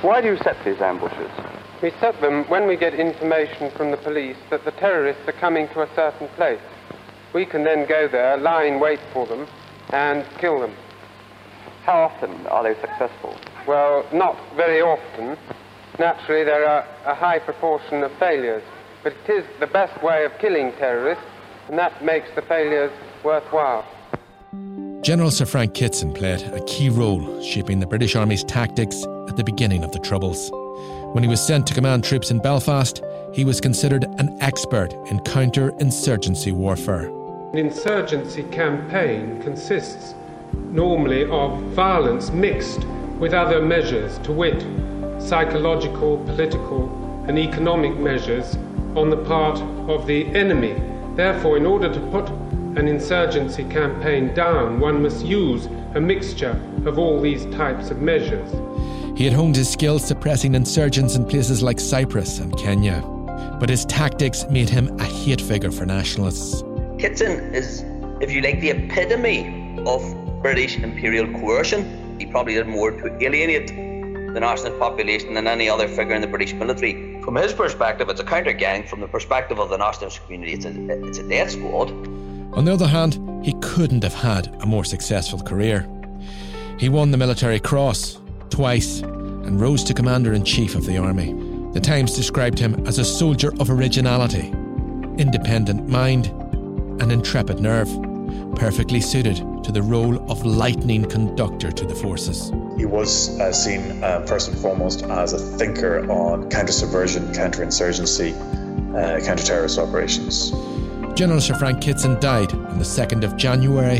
Why do you set these ambushes? We set them when we get information from the police that the terrorists are coming to a certain place. We can then go there, lie in wait for them, and kill them. How often are they successful? Well, not very often. Naturally, there are a high proportion of failures, but it is the best way of killing terrorists, and that makes the failures worthwhile. General Sir Frank Kitson played a key role shaping the British Army's tactics at the beginning of the Troubles. When he was sent to command troops in Belfast, he was considered an expert in counter-insurgency warfare. An insurgency campaign consists normally of violence mixed with other measures, to wit, psychological, political and economic measures on the part of the enemy. Therefore, in order to put an insurgency campaign down, one must use a mixture of all these types of measures. He had honed his skills suppressing insurgents in places like Cyprus and Kenya, but his tactics made him a hate figure for nationalists. Kitson is, if you like, the epitome of British imperial coercion. He probably did more to alienate the nationalist population than any other figure in the British military. From his perspective, it's a counter-gang. From the perspective of the nationalist community, it's a death squad. On the other hand, he couldn't have had a more successful career. He won the Military Cross twice and rose to Commander-in-Chief of the Army. The Times described him as a soldier of originality, independent mind and intrepid nerve, perfectly suited to the role of lightning conductor to the forces. He was seen first and foremost as a thinker on counter-subversion, counter-insurgency, counter-terrorist operations. General Sir Frank Kitson died on the 2nd of January.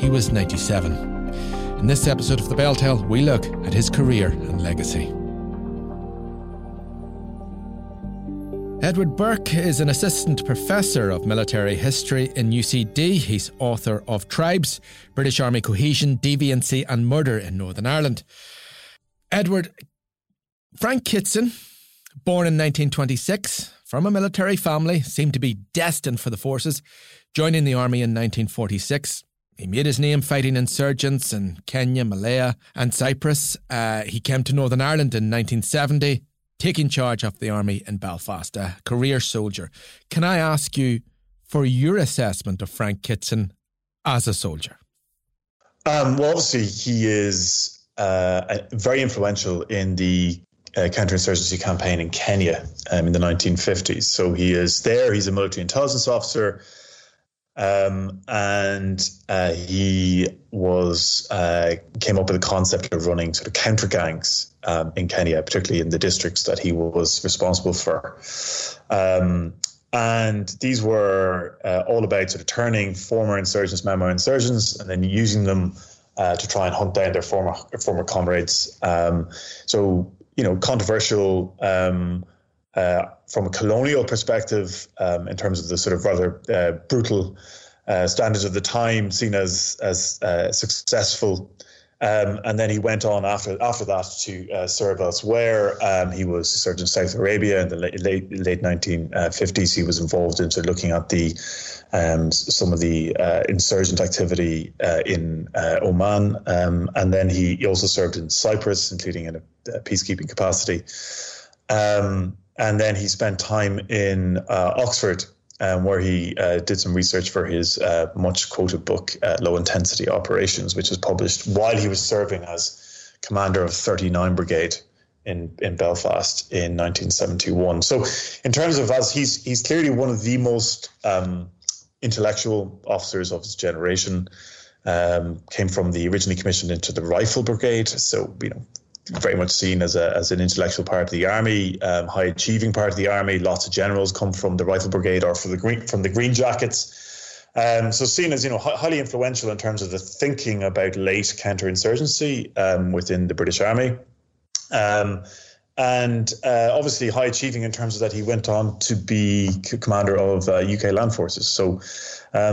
He was 97. In this episode of The Bell Tale, we look at his career and legacy. Edward Burke is an assistant professor of military history in UCD. He's author of Tribes, British Army Cohesion, Deviancy and Murder in Northern Ireland. Edward, Frank Kitson, born in 1926... from a military family, seemed to be destined for the forces, joining the army in 1946. He made his name fighting insurgents in Kenya, Malaya and Cyprus. He came to Northern Ireland in 1970, taking charge of the army in Belfast, a career soldier. Can I ask you for your assessment of Frank Kitson as a soldier? Well, obviously, he is very influential in the counterinsurgency campaign in Kenya in the 1950s. So he is there. He's a military intelligence officer, and he was came up with the concept of running sort of counter gangs in Kenya, particularly in the districts that he was responsible for. And these were all about sort of turning former insurgents, Mau Mau insurgents, and then using them to try and hunt down their former comrades. You know, controversial from a colonial perspective in terms of the sort of rather brutal standards of the time, seen as successful. And then he went on after that to serve elsewhere. He was a surgeon in South Arabia in the late 1950s. He was involved in sort of looking at the some of the insurgent activity in Oman. And then he also served in Cyprus, including in a peacekeeping capacity. And then he spent time in Oxford where he did some research for his much quoted book, Low Intensity Operations, which was published while he was serving as commander of 39 Brigade in Belfast in 1971. So in terms of us, he's clearly one of the most intellectual officers of his generation. Came from the originally commissioned into the Rifle Brigade, so very much seen as an intellectual part of the army, high achieving part of the army. Lots of generals come from the Rifle Brigade or from the Green Jackets, so seen as highly influential in terms of the thinking about late counterinsurgency within the British Army, and obviously high achieving in terms of that he went on to be commander of UK Land Forces. So.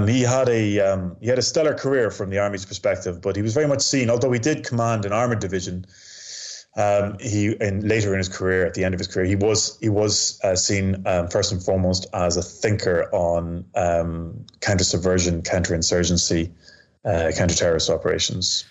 He had a stellar career from the Army's perspective, but he was very much seen, although he did command an armoured division, he was seen first and foremost as a thinker on counter-subversion, counter-insurgency, counter-terrorist operations.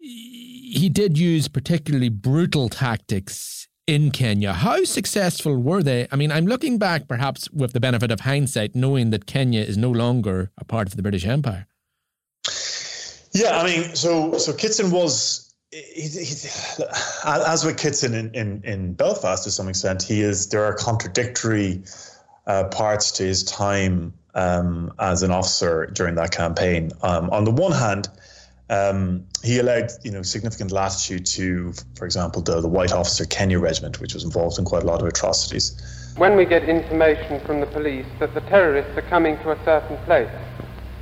He did use particularly brutal tactics in Kenya. How successful were they? I mean, I'm looking back perhaps with the benefit of hindsight, knowing that Kenya is no longer a part of the British Empire. Yeah, I mean, so Kitson was, as with Kitson in Belfast to some extent, there are contradictory parts to his time as an officer during that campaign. On the one hand, he allowed, significant latitude to, for example, the White Officer Kenya Regiment, which was involved in quite a lot of atrocities. When we get intimation from the police that the terrorists are coming to a certain place,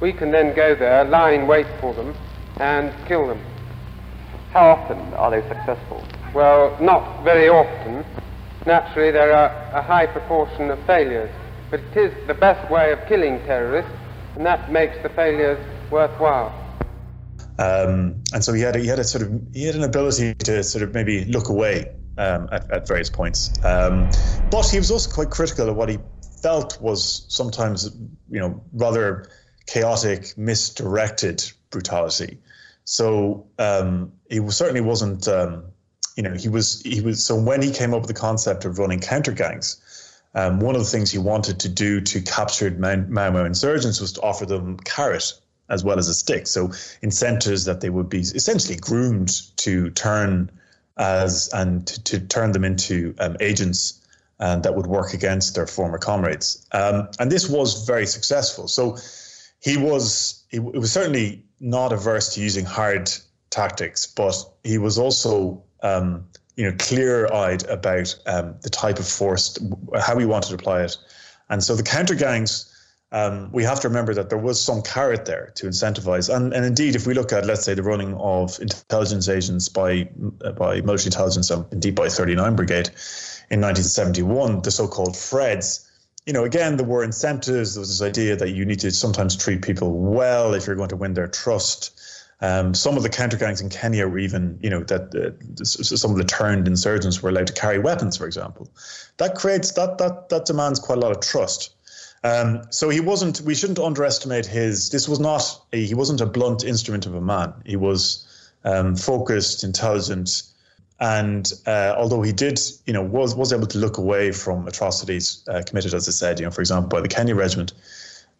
we can then go there, lie in wait for them, and kill them. How often are they successful? Well, not very often. Naturally, there are a high proportion of failures, but it is the best way of killing terrorists, and that makes the failures worthwhile. And so he had an ability to sort of maybe look away at various points. But he was also quite critical of what he felt was sometimes, rather chaotic, misdirected brutality. So he certainly wasn't, so when he came up with the concept of running counter gangs, one of the things he wanted to do to captured Mau Mau insurgents was to offer them carrot as well as a stick, so incentives that they would be essentially groomed to turn them into agents that would work against their former comrades, and this was very successful. So he was certainly not averse to using hard tactics, but he was also clear-eyed about the type of force, how he wanted to apply it, and so the counter gangs. We have to remember that there was some carrot there to incentivize. And indeed, if we look at, let's say, the running of intelligence agents by military intelligence, and indeed by 39 Brigade in 1971, the so-called Freds, again, there were incentives. There was this idea that you need to sometimes treat people well if you're going to win their trust. Some of the counter-gangs in Kenya were even, some of the turned insurgents were allowed to carry weapons, for example. That creates, that demands quite a lot of trust. So we shouldn't underestimate he wasn't a blunt instrument of a man. He was focused, intelligent, and although he did, was able to look away from atrocities committed, as I said, for example, by the Kenya Regiment,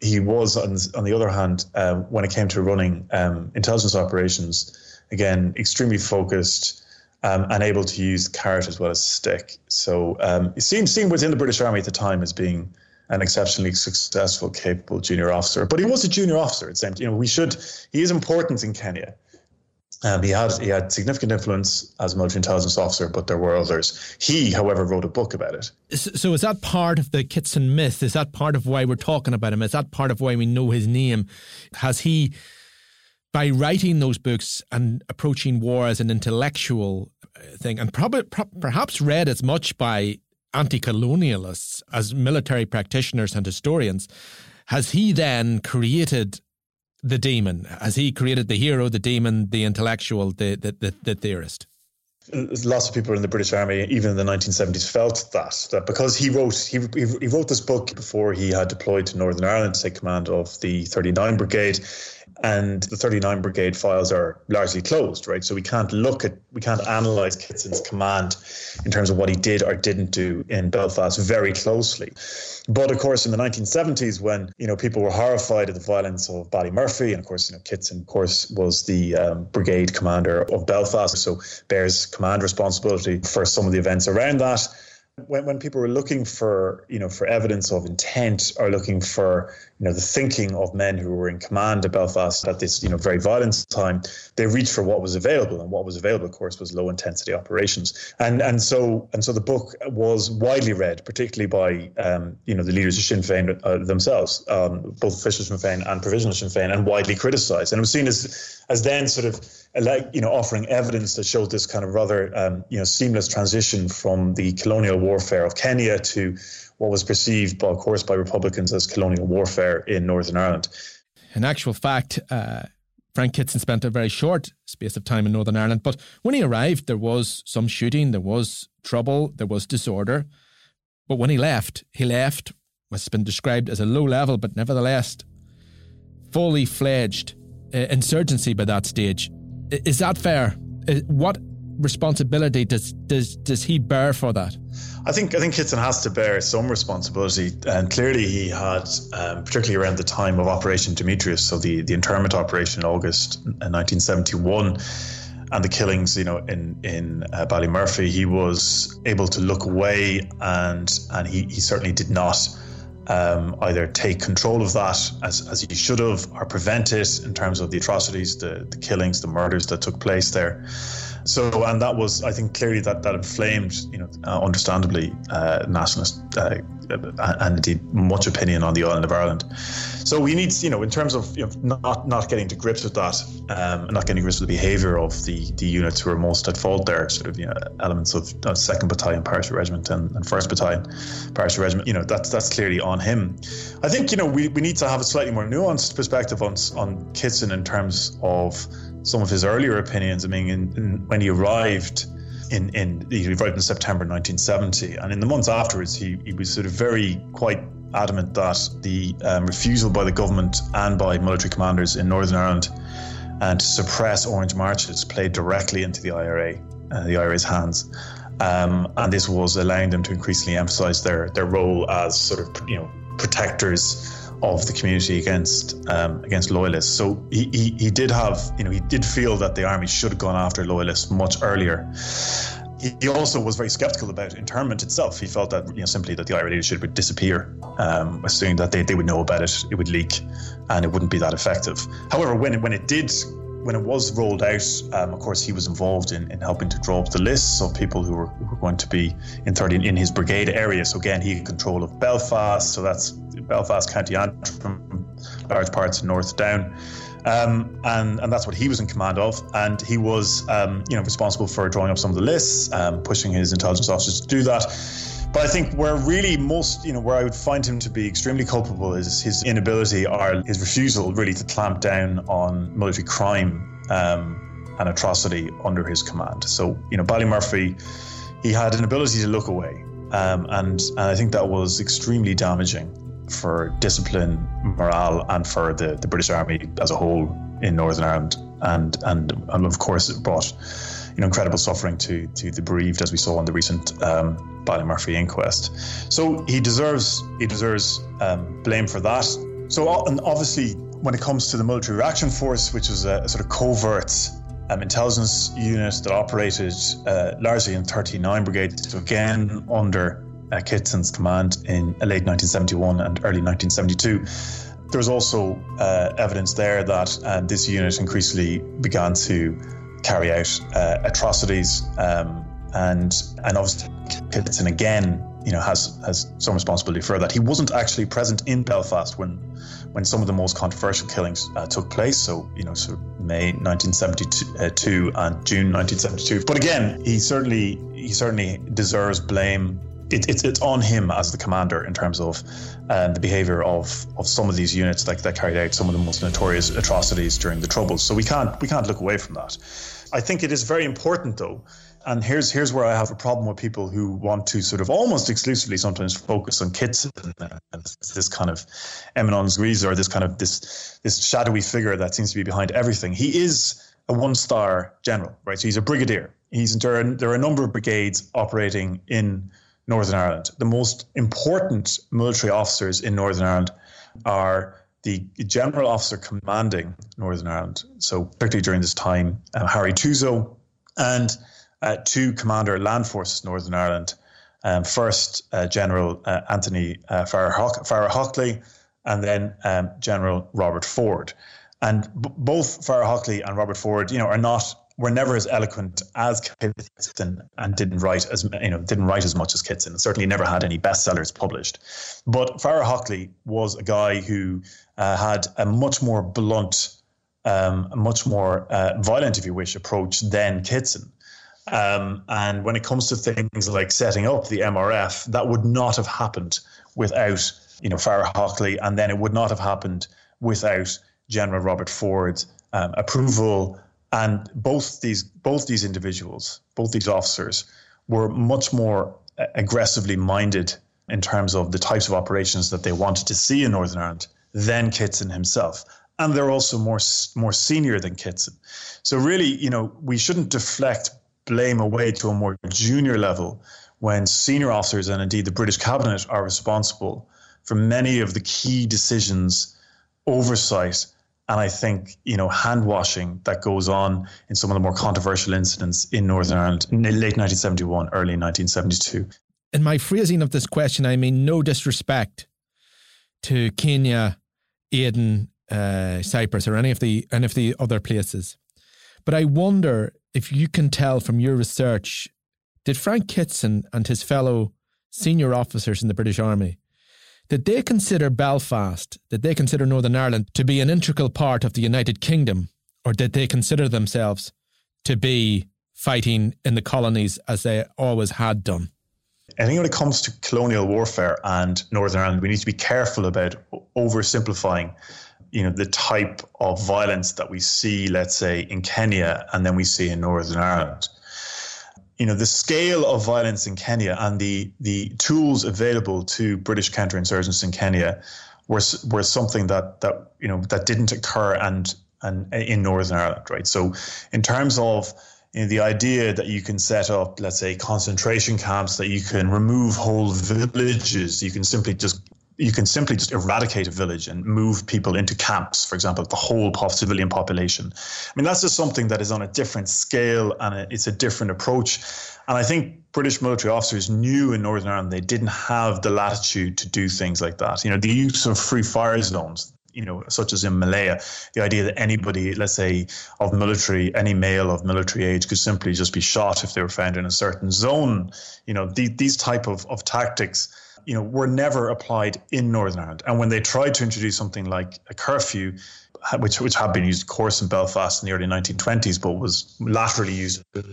he was, on the other hand, when it came to running intelligence operations, again, extremely focused, and able to use carrot as well as stick. So it seemed seen within the British Army at the time as being an exceptionally successful, capable junior officer. But he was a junior officer. It seemed, he is important in Kenya. He had significant influence as a military intelligence officer, but there were others. He, however, wrote a book about it. So is that part of the Kitson myth? Is that part of why we're talking about him? Is that part of why we know his name? Has he, by writing those books and approaching war as an intellectual thing, and perhaps read as much by anti-colonialists as military practitioners and historians, has he then created the demon? Has he created the hero, the demon, the intellectual, the theorist? Lots of people in the British Army, even in the 1970s, felt that because he wrote this book before he had deployed to Northern Ireland to take command of the 39 Brigade, and the 39 Brigade files are largely closed, right? So we can't analyse Kitson's command in terms of what he did or didn't do in Belfast very closely. But of course, in the 1970s, when, you know, people were horrified at the violence of Ballymurphy, and of course, you know, Kitson, of course, was the brigade commander of Belfast, so bears command responsibility for some of the events around that. When people were looking for, you know, for evidence of intent, or looking for, you know, the thinking of men who were in command at Belfast at this, you know, very violent time, they reached for what was available, and what was available, of course, was low intensity operations. And so the book was widely read, particularly by you know, the leaders of Sinn Féin themselves, both official Sinn Féin and provisional Sinn Féin, and widely criticised. And it was seen as then sort of, like, you know, offering evidence that showed this kind of rather, you know, seamless transition from the colonial warfare of Kenya to what was perceived, by, of course, by Republicans as colonial warfare in Northern Ireland. In actual fact, Frank Kitson spent a very short space of time in Northern Ireland, but when he arrived, there was some shooting, there was trouble, there was disorder. But when he left what's been described as a low level, but nevertheless, fully fledged insurgency by that stage. Is that fair? What responsibility does he bear for that? I think Kitson has to bear some responsibility, and clearly he had, particularly around the time of Operation Demetrius, so the internment operation in August 1971, and the killings, you know, in Ballymurphy. He was able to look away, and he certainly did not either take control of that as he should have, or prevent it in terms of the atrocities, the killings, the murders that took place there. So, and that was, I think, clearly that inflamed, you know, understandably, nationalist and indeed much opinion on the island of Ireland. So we need, you know, in terms of, you know, not getting to grips with that, and not getting to grips with the behaviour of the units who were most at fault there, sort of, you know, elements of 2nd Battalion Parachute Regiment and 1st Battalion Parachute Regiment. You know, that's clearly on him. I think, you know, we need to have a slightly more nuanced perspective on Kitson in terms of some of his earlier opinions. I mean, when he arrived in September 1970, and in the months afterwards, he was sort of very quite adamant that the refusal by the government and by military commanders in Northern Ireland to suppress Orange marches played directly into the IRA, the IRA's hands. And this was allowing them to increasingly emphasise their role as sort of, you know, protectors of the community against loyalists. So he did have, you know, he did feel that the army should have gone after loyalists much earlier. He also was very sceptical about internment itself. He felt that, you know, simply that the IRA leadership would disappear, assuming that they would know about it, it would leak, and it wouldn't be that effective. However, when it was rolled out, of course, he was involved in helping to draw up the lists of people who were going to be in his brigade area. So again, he had control of Belfast. So that's Belfast, County Antrim, large parts of North Down. And that's what he was in command of. And he was, you know, responsible for drawing up some of the lists, pushing his intelligence officers to do that. But I think where really most, you know, where I would find him to be extremely culpable is his inability or his refusal really to clamp down on military crime and atrocity under his command. So, you know, Ballymurphy, he had an ability to look away. And I think that was extremely damaging for discipline, morale, and for the British Army as a whole in Northern Ireland, and of course it brought, you know, incredible suffering to the bereaved, as we saw in the recent Ballymurphy inquest. So he deserves blame for that. So, and obviously when it comes to the Military Reaction Force, which was a sort of covert intelligence unit that operated largely in 39 Brigade, so again under Kitson's command in late 1971 and early 1972. There was also evidence there that this unit increasingly began to carry out atrocities, and obviously Kitson again, you know, has some responsibility for that. He wasn't actually present in Belfast when some of the most controversial killings took place. So, you know, sort of May 1972 and June 1972. But again, he certainly deserves blame it's on him as the commander in terms of the behaviour of some of these units that carried out some of the most notorious atrocities during the Troubles. So we can't look away from that. I think it is very important, though, and here's where I have a problem with people who want to sort of almost exclusively sometimes focus on Kitson and this kind of eminence grise, or this kind of this shadowy figure that seems to be behind everything. He is a one-star general, right? So he's a brigadier. There are a number of brigades operating in Northern Ireland. The most important military officers in Northern Ireland are the general officer commanding Northern Ireland. So particularly during this time, Harry Tuzo, and to Commander Land Forces Northern Ireland, first General Anthony Farrar-Hockley, and then General Robert Ford. And both Farrar-Hockley and Robert Ford, were never as eloquent as Kitson, and didn't write as much as Kitson, and certainly never had any bestsellers published. But Farrar-Hockley was a guy who had a much more blunt, violent, if you wish, approach than Kitson. And when it comes to things like setting up the MRF, that would not have happened without Farrar-Hockley, and then it would not have happened without General Robert Ford's approval. And both these individuals, both these officers, were much more aggressively minded in terms of the types of operations that they wanted to see in Northern Ireland than Kitson himself. And they're also more senior than Kitson. So really, we shouldn't deflect blame away to a more junior level when senior officers, and indeed the British cabinet, are responsible for many of the key decisions, oversight, and I think, hand-washing that goes on in some of the more controversial incidents in Northern Ireland in late 1971, early 1972. In my phrasing of this question, I mean no disrespect to Kenya, Aden, Cyprus, or any of the other places. But I wonder if you can tell from your research, did Frank Kitson and his fellow senior officers in the British Army, did they consider Belfast, did they consider Northern Ireland to be an integral part of the United Kingdom, or did they consider themselves to be fighting in the colonies as they always had done? I think when it comes to colonial warfare and Northern Ireland, we need to be careful about oversimplifying the type of violence that we see, let's say, in Kenya and then we see in Northern Ireland. The scale of violence in Kenya and the tools available to British counterinsurgents in Kenya were something that didn't occur and in Northern Ireland, right? So in terms of the idea that you can set up, let's say, concentration camps, that you can remove whole villages, you can simply just eradicate a village and move people into camps, for example, the whole civilian population. I mean, that's just something that is on a different scale and it's a different approach. And I think British military officers knew in Northern Ireland they didn't have the latitude to do things like that. The use of free fire zones, such as in Malaya, the idea that anybody, let's say, any male of military age could simply just be shot if they were found in a certain zone. These type of tactics were never applied in Northern Ireland. And when they tried to introduce something like a curfew, which had been used, of course, in Belfast in the early 1920s, but was laterally used in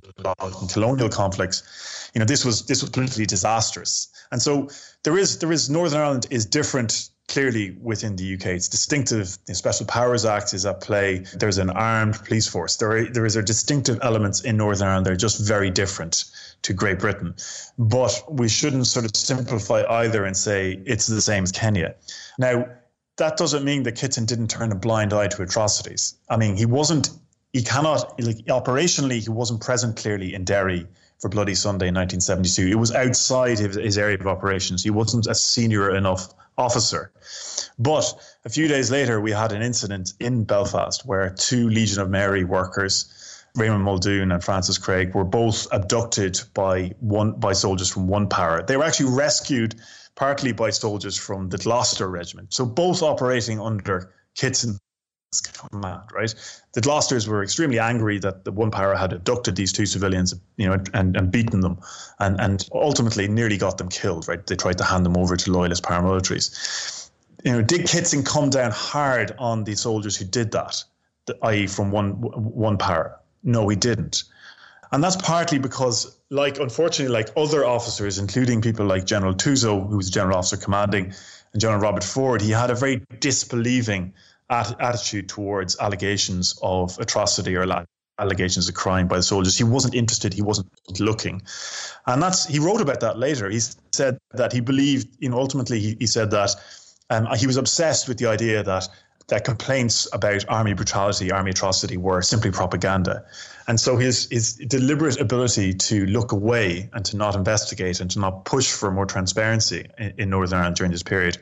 colonial conflicts, this was politically disastrous. And so there is Northern Ireland is different, clearly, within the UK. It's distinctive. The Special Powers Act is at play. There's an armed police force. There are distinctive elements in Northern Ireland. They're just very different to Great Britain. But we shouldn't sort of simplify either and say it's the same as Kenya. Now, that doesn't mean that Kitson didn't turn a blind eye to atrocities. I mean, operationally, he wasn't present clearly in Derry for Bloody Sunday in 1972. It was outside his area of operations. He wasn't a senior enough officer. But a few days later, we had an incident in Belfast where two Legion of Mary workers, Raymond Muldoon and Francis Craig, were both abducted by soldiers from one para. They were actually rescued partly by soldiers from the Gloucester Regiment. So both operating under Kitson's command, right? The Gloucesters were extremely angry that the one para had abducted these two civilians, and beaten them, and ultimately nearly got them killed, right? They tried to hand them over to loyalist paramilitaries. Did Kitson come down hard on the soldiers who did that, i.e. from one para? No, he didn't. And that's partly because, unfortunately, other officers, including people like General Tuzo, who was General Officer Commanding, and General Robert Ford, he had a very disbelieving attitude towards allegations of atrocity or allegations of crime by the soldiers. He wasn't interested. He wasn't looking. And he wrote about that later. He said that he believed, ultimately he said that he was obsessed with the idea that complaints about army brutality, army atrocity were simply propaganda. And so his deliberate ability to look away and to not investigate and to not push for more transparency in Northern Ireland during this period,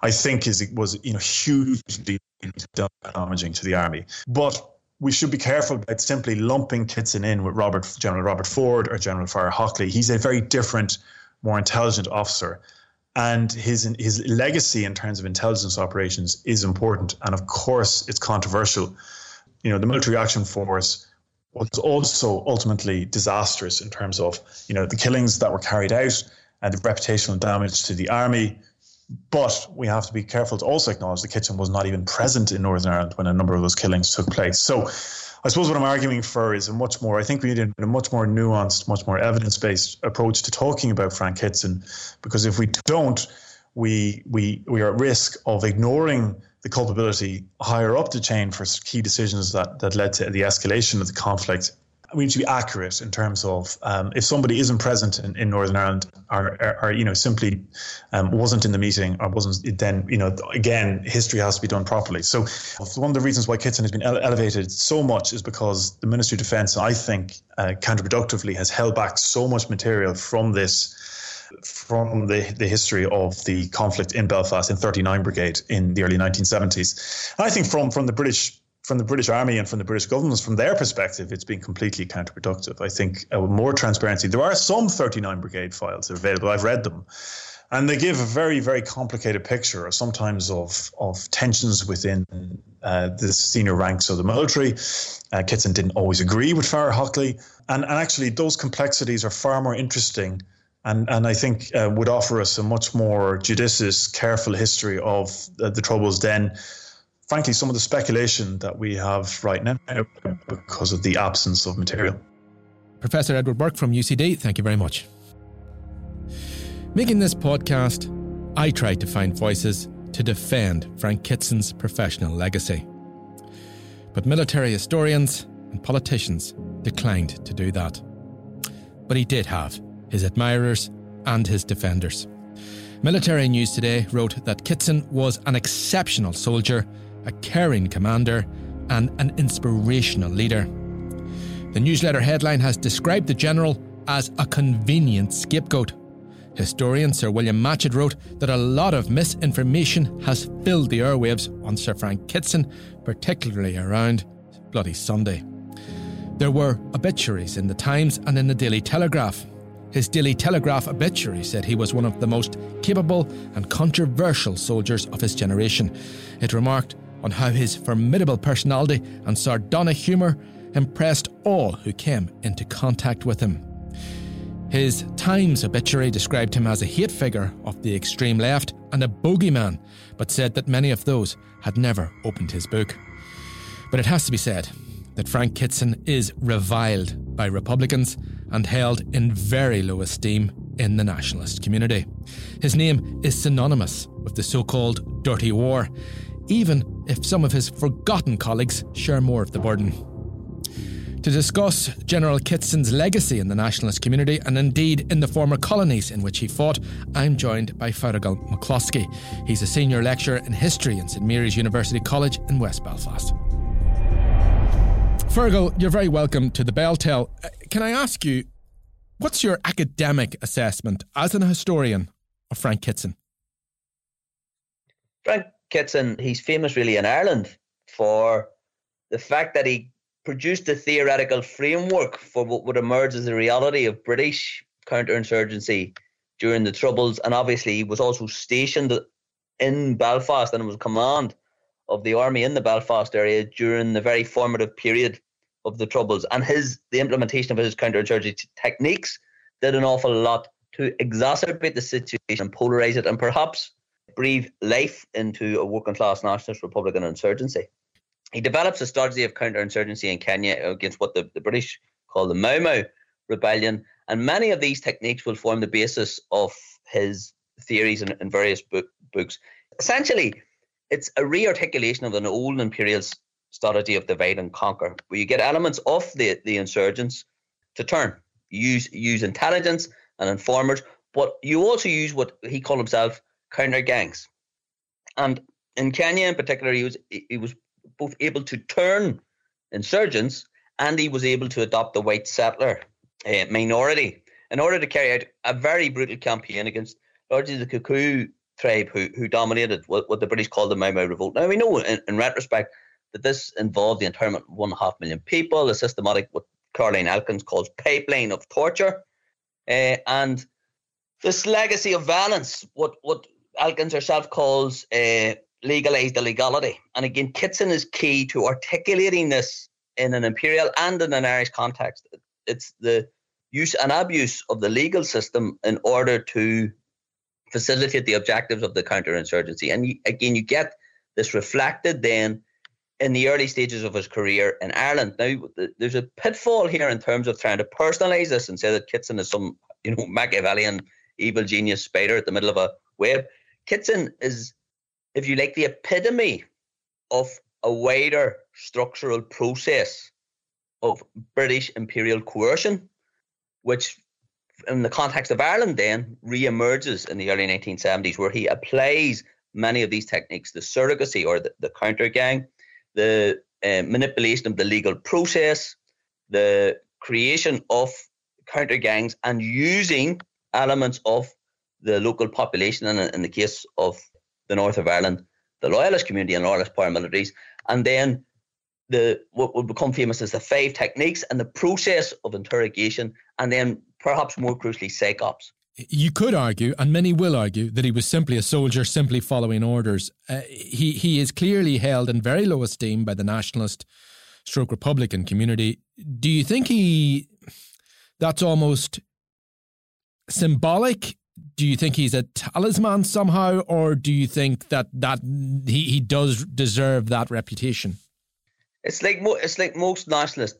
I think was hugely damaging to the army. But we should be careful about simply lumping Kitson in with General Robert Ford or General Farrar-Hockley. He's a very different, more intelligent officer. And his legacy in terms of intelligence operations is important. And of course, it's controversial. The military action force was also ultimately disastrous in terms of, the killings that were carried out and the reputational damage to the army. But we have to be careful to also acknowledge that Kitson was not even present in Northern Ireland when a number of those killings took place. So I suppose what I'm arguing for is I think we need a much more nuanced, much more evidence-based approach to talking about Frank Kitson, because if we don't, we are at risk of ignoring the culpability higher up the chain for key decisions that led to the escalation of the conflict. We need to be accurate in terms of if somebody isn't present in Northern Ireland or simply wasn't in the meeting or wasn't, then, again, history has to be done properly. So one of the reasons why Kitson has been elevated so much is because the Ministry of Defence, I think, counterproductively has held back so much material from this, from the history of the conflict in Belfast in 39 Brigade in the early 1970s. And I think from the British Army and from the British governments, from their perspective, it's been completely counterproductive. I think more transparency. There are some 39 Brigade files available. I've read them. And they give a very, very complicated picture sometimes of tensions within the senior ranks of the military. Kitson didn't always agree with Farrar-Hockley. And actually, those complexities are far more interesting and I think would offer us a much more judicious, careful history of the Troubles then. Frankly, some of the speculation that we have right now because of the absence of material. Professor Edward Burke from UCD, thank you very much. Making this podcast, I tried to find voices to defend Frank Kitson's professional legacy. But military historians and politicians declined to do that. But he did have his admirers and his defenders. Military News Today wrote that Kitson was an exceptional soldier, a caring commander and an inspirational leader. The newsletter headline has described the general as a convenient scapegoat. Historian Sir William Matchett wrote that a lot of misinformation has filled the airwaves on Sir Frank Kitson, particularly around Bloody Sunday. There were obituaries in the Times and in the Daily Telegraph. His Daily Telegraph obituary said he was one of the most capable and controversial soldiers of his generation. It remarked on how his formidable personality and sardonic humour impressed all who came into contact with him. His Times obituary described him as a hate figure of the extreme left and a bogeyman, but said that many of those had never opened his book. But it has to be said that Frank Kitson is reviled by Republicans and held in very low esteem in the nationalist community. His name is synonymous with the so-called Dirty War, even if some of his forgotten colleagues share more of the burden. To discuss General Kitson's legacy in the nationalist community and indeed in the former colonies in which he fought, I'm joined by Fearghal Mac Bhloscaidh. He's a senior lecturer in history in St Mary's University College in West Belfast. Fearghal, you're very welcome to The Bell Tale. Can I ask you, what's your academic assessment as an historian of Frank Kitson? Frank Kitson, he's famous really in Ireland for the fact that he produced a theoretical framework for what would emerge as the reality of British counterinsurgency during the Troubles. And obviously he was also stationed in Belfast and was command of the army in the Belfast area during the very formative period of the Troubles, and the implementation of his counterinsurgency techniques did an awful lot to exacerbate the situation and polarize it and perhaps breathe life into a working-class nationalist Republican insurgency. He develops a strategy of counterinsurgency in Kenya against what the British called the Mau Mau Rebellion. And many of these techniques will form the basis of his theories in various books. Essentially, it's a re-articulation of an old imperial strategy of divide and conquer, where you get elements of the insurgents to turn. You use intelligence and informers, but you also use what he called himself counter gangs. And in Kenya in particular, he was both able to turn insurgents and he was able to adopt the white settler minority in order to carry out a very brutal campaign against largely the Kikuyu tribe who dominated what the British called the Mau Mau Revolt. Now, we know in retrospect that this involved the internment of 1.5 million people, a systematic, what Caroline Elkins calls, pipeline of torture, and this legacy of violence, what Elkins herself calls legalized illegality. And again, Kitson is key to articulating this in an imperial and in an Irish context. It's the use and abuse of the legal system in order to facilitate the objectives of the counterinsurgency. And again, you get this reflected then in the early stages of his career in Ireland. Now, there's a pitfall here in terms of trying to personalise this and say that Kitson is some, Machiavellian evil genius spider at the middle of a web. Kitson is, if you like, the epitome of a wider structural process of British imperial coercion, which in the context of Ireland then re-emerges in the early 1970s, where he applies many of these techniques, the surrogacy or the counter-gang, the manipulation of the legal process, the creation of counter-gangs and using elements of the local population, and in the case of the north of Ireland, the loyalist community and loyalist paramilitaries, and then what would become famous as the five techniques and the process of interrogation, and then perhaps more crucially, psychops. You could argue, and many will argue, that he was simply a soldier, simply following orders. He is clearly held in very low esteem by the nationalist/republican community. Do you think that's almost symbolic? Do you think he's a talisman somehow, or do you think that he does deserve that reputation? It's like most nationalist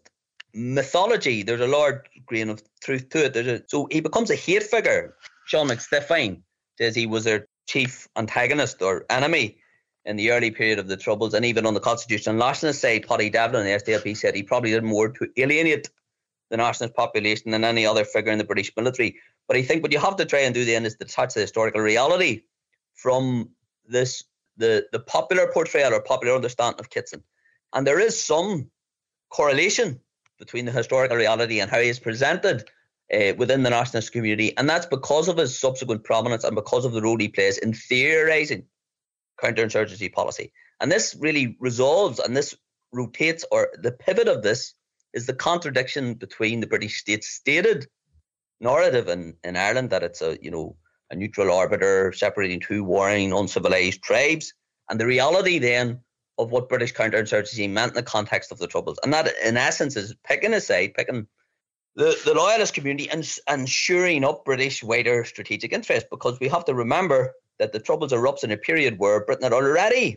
mythology. There's a large grain of truth to it. So he becomes a hate figure. Sean McStiffine says he was their chief antagonist or enemy in the early period of the Troubles, and even on the constitutional nationalist side, Paddy Devlin, the SDLP, said he probably did more to alienate the nationalist population than any other figure in the British military. But I think what you have to try and do then is detach the historical reality from this the popular portrayal or popular understanding of Kitson. And there is some correlation between the historical reality and how he is presented within the nationalist community. And that's because of his subsequent prominence and because of the role he plays in theorising counterinsurgency policy. And this really resolves, and this rotates, or the pivot of this is the contradiction between the British state's stated narrative in Ireland that it's a neutral arbiter separating two warring uncivilized tribes, and the reality then of what British counterinsurgency meant in the context of the Troubles. And that in essence is picking the loyalist community and shoring up British wider strategic interests, because we have to remember that the Troubles erupts in a period where Britain had already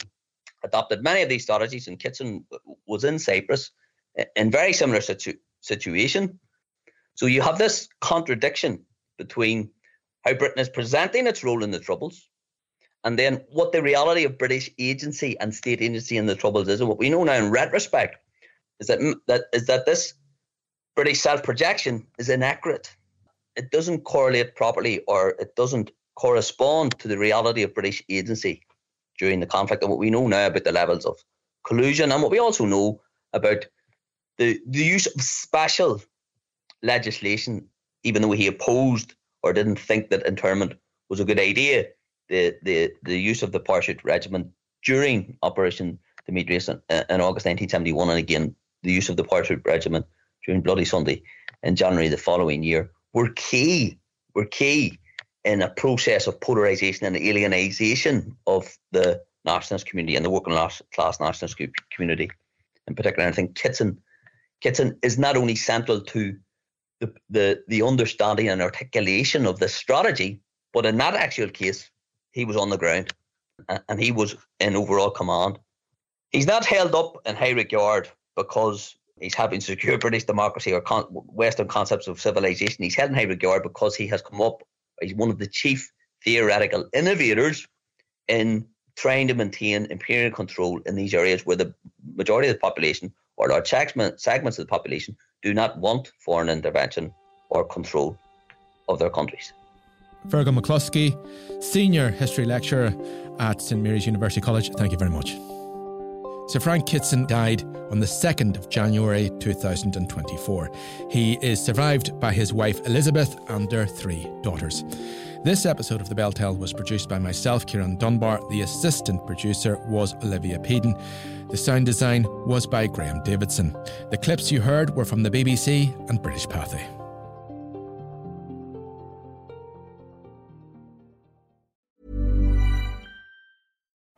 adopted many of these strategies, and Kitson was in Cyprus in very similar situation. So you have this contradiction between how Britain is presenting its role in the Troubles and then what the reality of British agency and state agency in the Troubles is. And what we know now in retrospect is that this British self-projection is inaccurate. It doesn't correlate properly, or it doesn't correspond to the reality of British agency during the conflict, and what we know now about the levels of collusion, and what we also know about the use of special legislation, even though he opposed or didn't think that internment was a good idea, the use of the parachute regiment during Operation Demetrius in August 1971, and again the use of the parachute regiment during Bloody Sunday in January the following year, were key in a process of polarisation and alienization of the nationalist community and the working class nationalist community in particular. And I think Kitson is not only central to the understanding and articulation of this strategy, but in that actual case, he was on the ground and he was in overall command. He's not held up in high regard because He's helping secure British democracy or Western concepts of civilization. He's held in high regard because he has come up, he's one of the chief theoretical innovators in trying to maintain imperial control in these areas where the majority of the population or large segments of the population do not want foreign intervention or control of their countries. Fearghal Mac Bhloscaidh, Senior History Lecturer at St Mary's University College, thank you very much. Sir Frank Kitson died on the 2nd of January 2024. He is survived by his wife Elizabeth and their three daughters. This episode of The Bell Tale was produced by myself, Kieran Dunbar. The assistant producer was Olivia Peden. The sound design was by Graham Davidson. The clips you heard were from the BBC and British Pathé.